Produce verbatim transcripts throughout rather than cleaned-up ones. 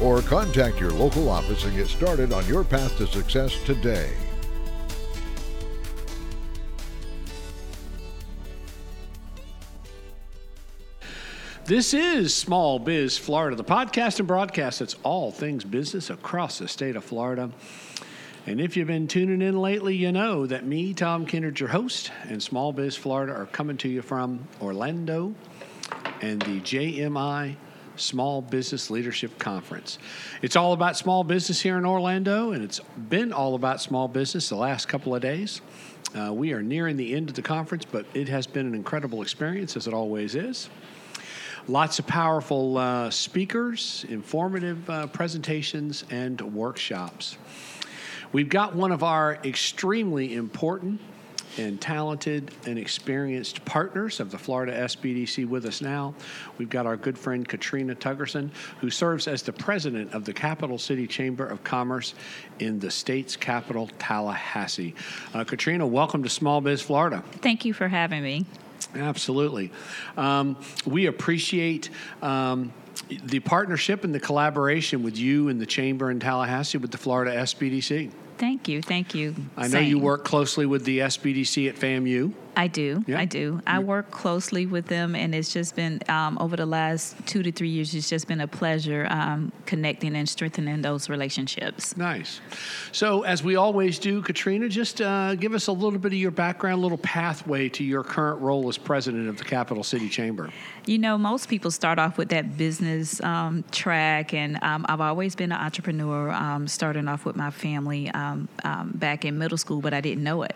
or contact your local office and get started on your path to success today. This is Small Biz Florida, the podcast and broadcast that's all things business across the state of Florida. And if you've been tuning in lately, you know that me, Tom Kindred, your host, and Small Biz Florida are coming to you from Orlando and the J M I Small Business Leadership Conference. It's all about small business here in Orlando, and it's been all about small business the last couple of days. Uh, we are nearing the end of the conference, but it has been an incredible experience, as it always is. Lots of powerful uh, speakers, informative uh, presentations, and workshops. We've got one of our extremely important and talented and experienced partners of the Florida S B D C with us now. We've got our good friend Katrina Tuggerson, who serves as the president of the Capital City Chamber of Commerce in the state's capital, Tallahassee. Uh, Katrina, welcome to Small Biz Florida. Thank you for having me. Absolutely. Um, we appreciate um, the partnership and the collaboration with you and the Chamber in Tallahassee with the Florida S B D C. Thank you. Thank you. I know Same. You work closely with the S B D C at FAMU. I do. Yeah. I do. I work closely with them, and it's just been, um, over the last two to three years, it's just been a pleasure um, connecting and strengthening those relationships. Nice. So, as we always do, Katrina, just uh, give us a little bit of your background, a little pathway to your current role as president of the Capital City Chamber. You know, most people start off with that business um, track, and um, I've always been an entrepreneur, um, starting off with my family Um, Um, um, back in middle school, but I didn't know it.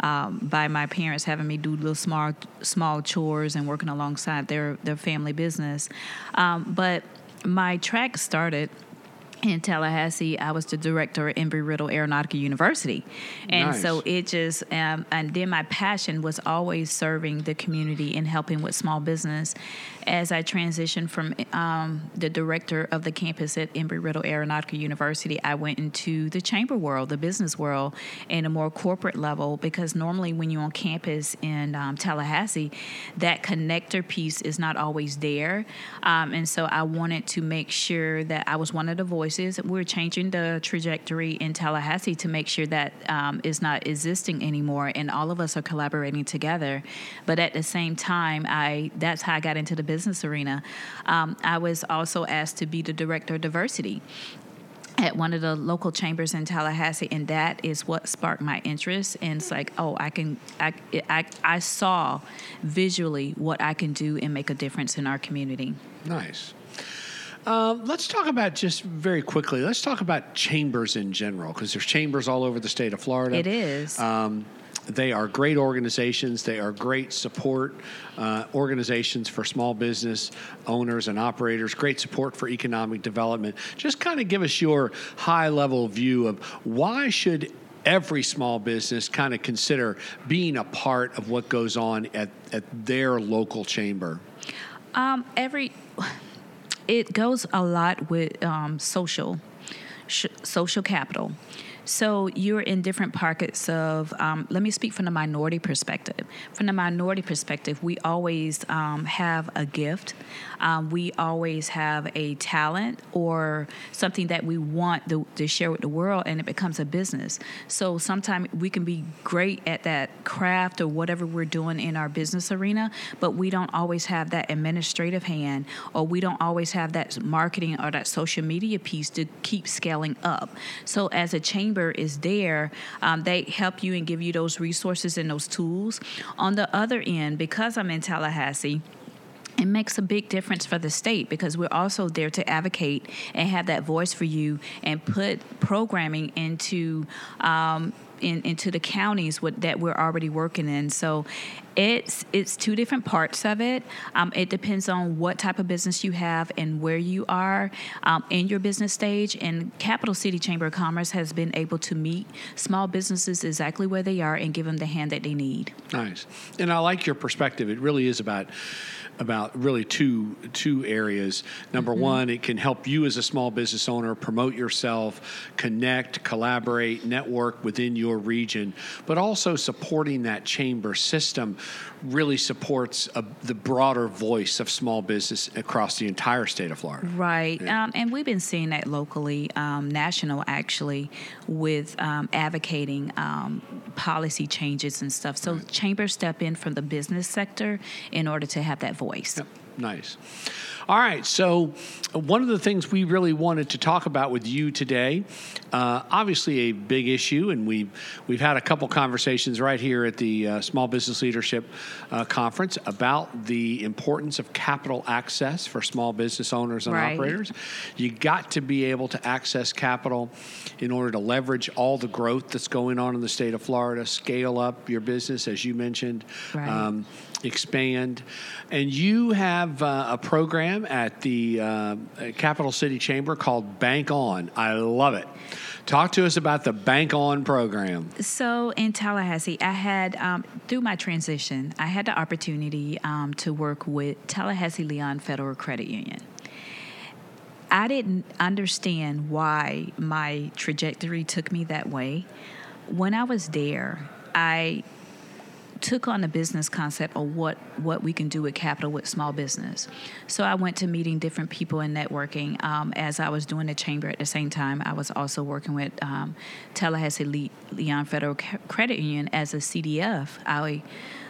Um, by my parents having me do little small small chores and working alongside their, their family business. Um, but my track started in Tallahassee. I was the director at Embry-Riddle Aeronautical University. And nice. So it just, um, and then my passion was always serving the community and helping with small business. As I transitioned from um, the director of the campus at Embry-Riddle Aeronautical University, I went into the chamber world, the business world, and a more corporate level, because normally when you're on campus in um, Tallahassee, that connector piece is not always there. Um, and so I wanted to make sure that I was one of the voices. We're changing the trajectory in Tallahassee to make sure that um, is not existing anymore, and all of us are collaborating together. But at the same time, I that's how I got into the business arena. Um, I was also asked to be the director of diversity at one of the local chambers in Tallahassee, and that is what sparked my interest. And it's like, oh, I can, I, I, I saw visually what I can do and make a difference in our community. Nice. Uh, let's talk about, just very quickly, let's talk about chambers in general, because there's chambers all over the state of Florida. It is. Um, they are great organizations. They are great support uh, organizations for small business owners and operators, great support for economic development. Just kind of give us your high-level view of why should every small business kind of consider being a part of what goes on at, at their local chamber? Um, every... It goes a lot with um, social, sh- social capital. So you're in different pockets of, um, let me speak from the minority perspective. From the minority perspective, we always um, have a gift. Um, we always have a talent or something that we want to, to share with the world, and it becomes a business. So sometimes we can be great at that craft or whatever we're doing in our business arena, but we don't always have that administrative hand, or we don't always have that marketing or that social media piece to keep scaling up. So as a chamber is there, um, they help you and give you those resources and those tools. On the other end, because I'm in Tallahassee, it makes a big difference for the state, because we're also there to advocate and have that voice for you and put programming into um, in, into the counties with, that we're already working in. So It's it's two different parts of it. Um, it depends on what type of business you have and where you are um, in your business stage. And Capital City Chamber of Commerce has been able to meet small businesses exactly where they are and give them the hand that they need. Nice. And I like your perspective. It really is about about really two two areas. Number mm-hmm. one, it can help you as a small business owner promote yourself, connect, collaborate, network within your region, but also supporting that chamber system really supports a, the broader voice of small business across the entire state of Florida. Right. Yeah. Um, and we've been seeing that locally, um, national actually, with um, advocating um, policy changes and stuff. So right. Chambers step in from the business sector in order to have that voice. Yep. Nice. All right. So one of the things we really wanted to talk about with you today, uh, obviously a big issue, and we, we've had a couple conversations right here at the uh, Small Business Leadership uh, Conference about the importance of capital access for small business owners and right. operators. You got to be able to access capital in order to leverage all the growth that's going on in the state of Florida, scale up your business, as you mentioned, right. um, expand. And you have uh, a program at the uh, Capital City Chamber called Bank On. I love it. Talk to us about the Bank On program. So in Tallahassee, I had, um, through my transition, I had the opportunity um, to work with Tallahassee Leon Federal Credit Union. I didn't understand why my trajectory took me that way. When I was there, I took on the business concept of what, what we can do with capital with small business. So I went to meeting different people and networking. Um, as I was doing the chamber at the same time, I was also working with um, Tallahassee Le- Leon Federal C- Credit Union as a C D F. I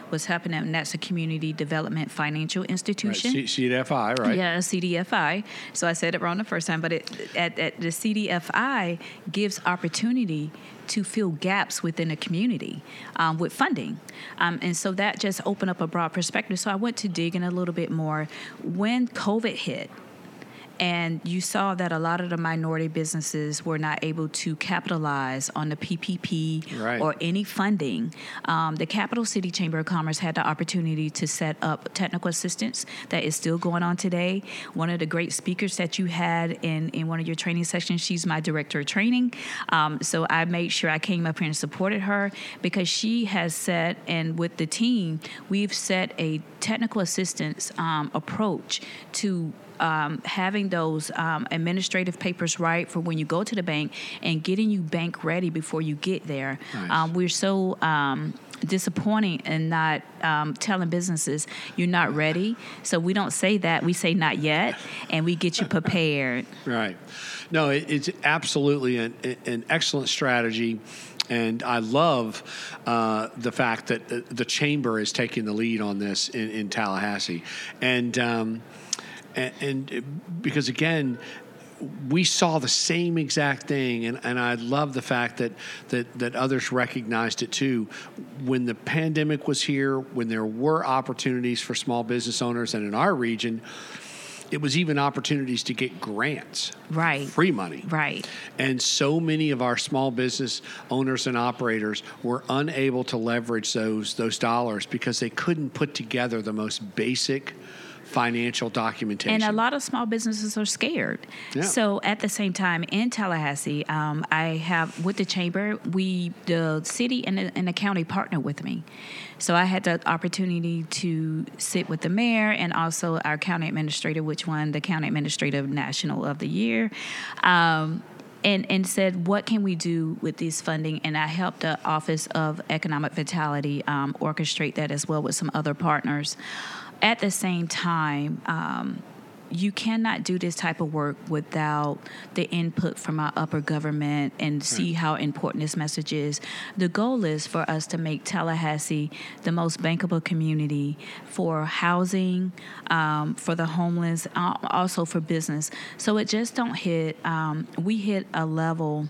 was helping them, and that's a community development financial institution. Right. C- CDFI, right? Yeah, C D F I. So I said it wrong the first time, but it, at, at the C D F I gives opportunity to fill gaps within a community um, with funding. Um, and so that just opened up a broad perspective. So I went to digging a little bit more. When COVID hit, and you saw that a lot of the minority businesses were not able to capitalize on the P P P right. or any funding. Um, the Capital City Chamber of Commerce had the opportunity to set up technical assistance that is still going on today. One of the great speakers that you had in, in one of your training sessions, she's my director of training. Um, so I made sure I came up here and supported her because she has set, and with the team, we've set a technical assistance um, approach to Um, having those um, administrative papers right for when you go to the bank and getting you bank ready before you get there. Nice. Um, we're so um, disappointing in not um, telling businesses you're not ready. So we don't say that. We say not yet, and we get you prepared. Right. No, it, it's absolutely an, an excellent strategy. And I love uh, the fact that the, the chamber is taking the lead on this in, in Tallahassee. And um And, and because, again, we saw the same exact thing, and, and I love the fact that, that that others recognized it too. When the pandemic was here, when there were opportunities for small business owners, and in our region, it was even opportunities to get grants, right? Free money, right? And so many of our small business owners and operators were unable to leverage those those dollars because they couldn't put together the most basic financial documentation. And a lot of small businesses are scared. Yeah. So at the same time in Tallahassee, um, I have with the chamber, we, the city and the, and the county partner with me. So I had the opportunity to sit with the mayor and also our county administrator, which won the county administrative national of the year. Um, And and said, what can we do with this funding? And I helped the Office of Economic Vitality um, orchestrate that as well with some other partners. At the same time, um, you cannot do this type of work without the input from our upper government and see how important this message is. The goal is for us to make Tallahassee the most bankable community for housing, um, for the homeless, uh, also for business. So it just don't hit. Um, we hit a level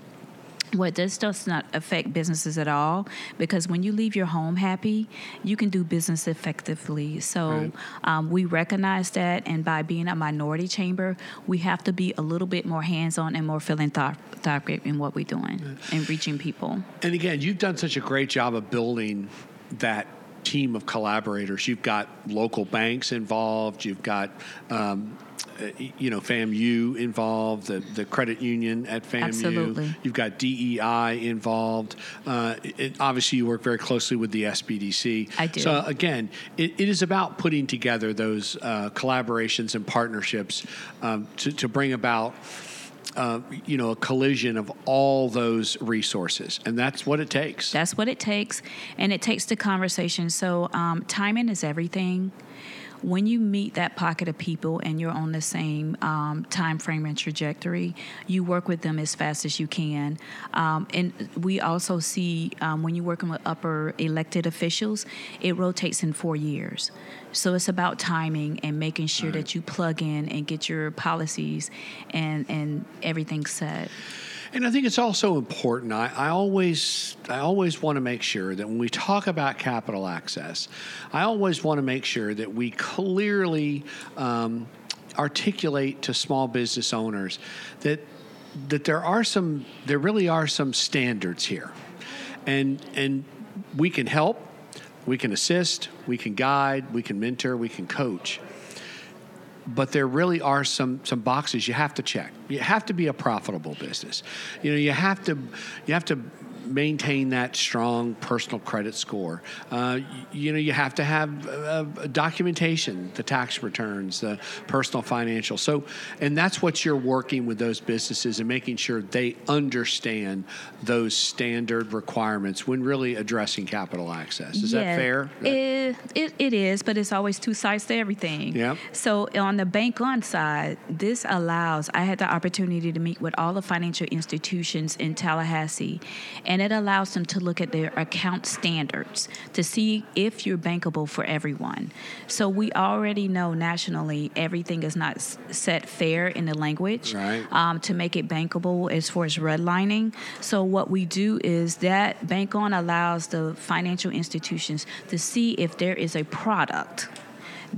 where this does not affect businesses at all, because when you leave your home happy, you can do business effectively. So right. um, we recognize that, and by being a minority chamber, we have to be a little bit more hands-on and more philanthropic in what we're doing and reaching people. And again, you've done such a great job of building that team of collaborators. You've got local banks involved. You've got, um, you know, FAMU involved, the, the credit union at FAMU. Absolutely. You've got D E I involved. Uh, it, obviously, you work very closely with the S B D C. I do. So, again, it, it is about putting together those uh, collaborations and partnerships um, to, to bring about Uh, you know, a collision of all those resources. And that's what it takes. That's what it takes. And it takes the conversation. So um, timing is everything. When you meet that pocket of people and you're on the same um, time frame and trajectory, you work with them as fast as you can. Um, and we also see um, when you're working with upper elected officials, it rotates in four years. So it's about timing and making sure right. that you plug in and get your policies and, and everything set. And I think it's also important. I, I always I always want to make sure that when we talk about capital access, I always want to make sure that we clearly um, articulate to small business owners that that there are some there really are some standards here, and and we can help. We can assist, we can guide, we can mentor, we can coach. But there really are some some boxes you have to check. You have to be a profitable business. You know, you have to you have to maintain that strong personal credit score. Uh, you know, you have to have uh, documentation, the tax returns, the personal financial. So, and that's what you're working with those businesses and making sure they understand those standard requirements when really addressing capital access. Is yeah, that fair? It, it, it is, but it's always two sides to everything. Yeah. So on the Bank On side, this allows, I had the opportunity to meet with all the financial institutions in Tallahassee, and And it allows them to look at their account standards to see if you're bankable for everyone. So we already know nationally everything is not set fair in the language right. um, to make it bankable as far as redlining. So what we do is that Bank On allows the financial institutions to see if there is a product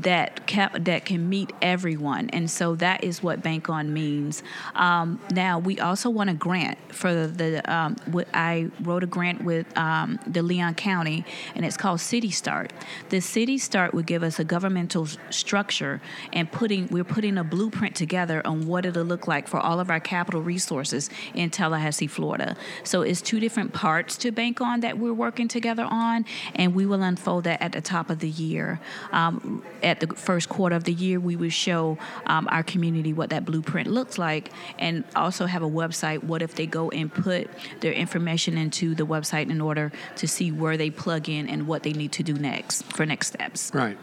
that cap, that can meet everyone. And so that is what Bank On means. Um, now, we also want a grant for the, the um, what I wrote a grant with um, the Leon County, and it's called City Start. The City Start would give us a governmental s- structure, and putting we're putting a blueprint together on what it'll look like for all of our capital resources in Tallahassee, Florida. So it's two different parts to Bank On that we're working together on, and we will unfold that at the top of the year. Um, At the first quarter of the year, we will show um, our community what that blueprint looks like, and also have a website. What if they go and put their information into the website in order to see where they plug in and what they need to do next for next steps? Right.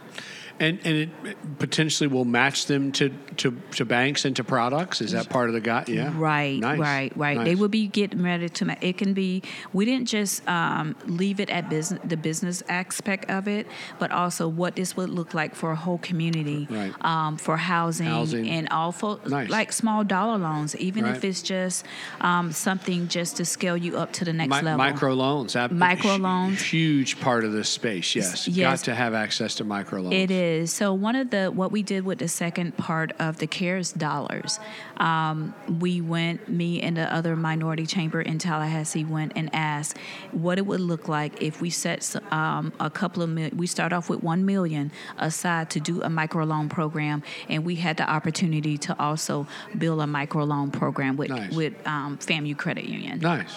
And and it potentially will match them to, to, to banks and to products. Is that part of the guide? Yeah. Right, nice. right, right. Nice. They will be getting ready to. Ma- it can be. We didn't just um, leave it at business, the business aspect of it, but also what this would look like for a whole community, right. um, for housing, housing and all fo- nice. like small dollar loans, even right. if it's just um, something just to scale you up to the next Mi- level. Micro loans. Micro loans. Huge part of this space. Yes. yes. Got to have access to micro loans. It is. So one of the, what we did with the second part of the CARES dollars, um, we went, me and the other minority chamber in Tallahassee went and asked what it would look like if we set um, a couple of, mil- we start off with one million aside to do a microloan program, and we had the opportunity to also build a microloan program with, nice. with um, FAMU Credit Union. Nice.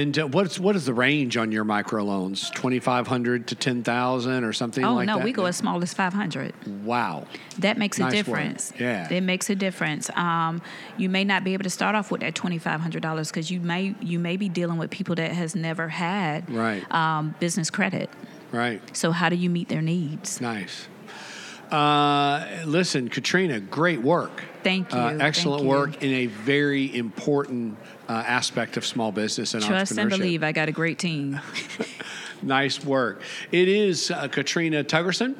And uh, what's what is the range on your microloans? twenty-five hundred to ten thousand or something oh, like no, that? Oh, no, we go as small as five hundred. Wow. That makes nice a difference. Work. Yeah. It makes a difference. Um, you may not be able to start off with that twenty-five hundred dollars because you may you may be dealing with people that has never had right. um, business credit. Right. So how do you meet their needs? Nice. Uh, listen, Katrina, great work. Thank you. Uh, excellent Thank you. work in a very important uh, aspect of small business and Trust entrepreneurship. Trust and believe. I got a great team. Nice work. It is uh, Katrina Tuggerson,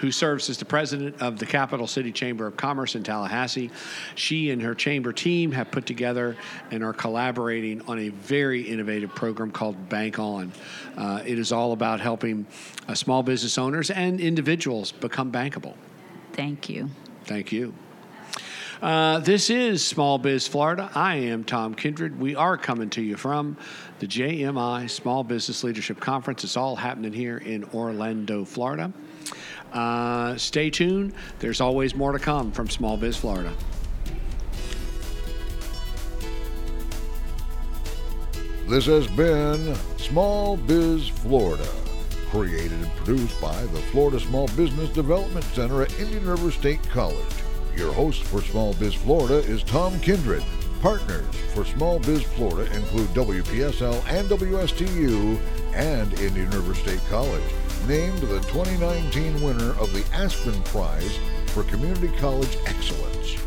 who serves as the president of the Capital City Chamber of Commerce in Tallahassee. She and her chamber team have put together and are collaborating on a very innovative program called Bank On. Uh, it is all about helping uh, small business owners and individuals become bankable. Thank you. Thank you. Uh, this is Small Biz Florida. I am Tom Kindred. We are coming to you from the J M I Small Business Leadership Conference. It's all happening here in Orlando, Florida. Uh, stay tuned. There's always more to come from Small Biz Florida. This has been Small Biz Florida, created and produced by the Florida Small Business Development Center at Indian River State College. Your host for Small Biz Florida is Tom Kindred. Partners for Small Biz Florida include W P S L and W S T U and Indian River State College, named the twenty nineteen winner of the Aspen Prize for Community College Excellence.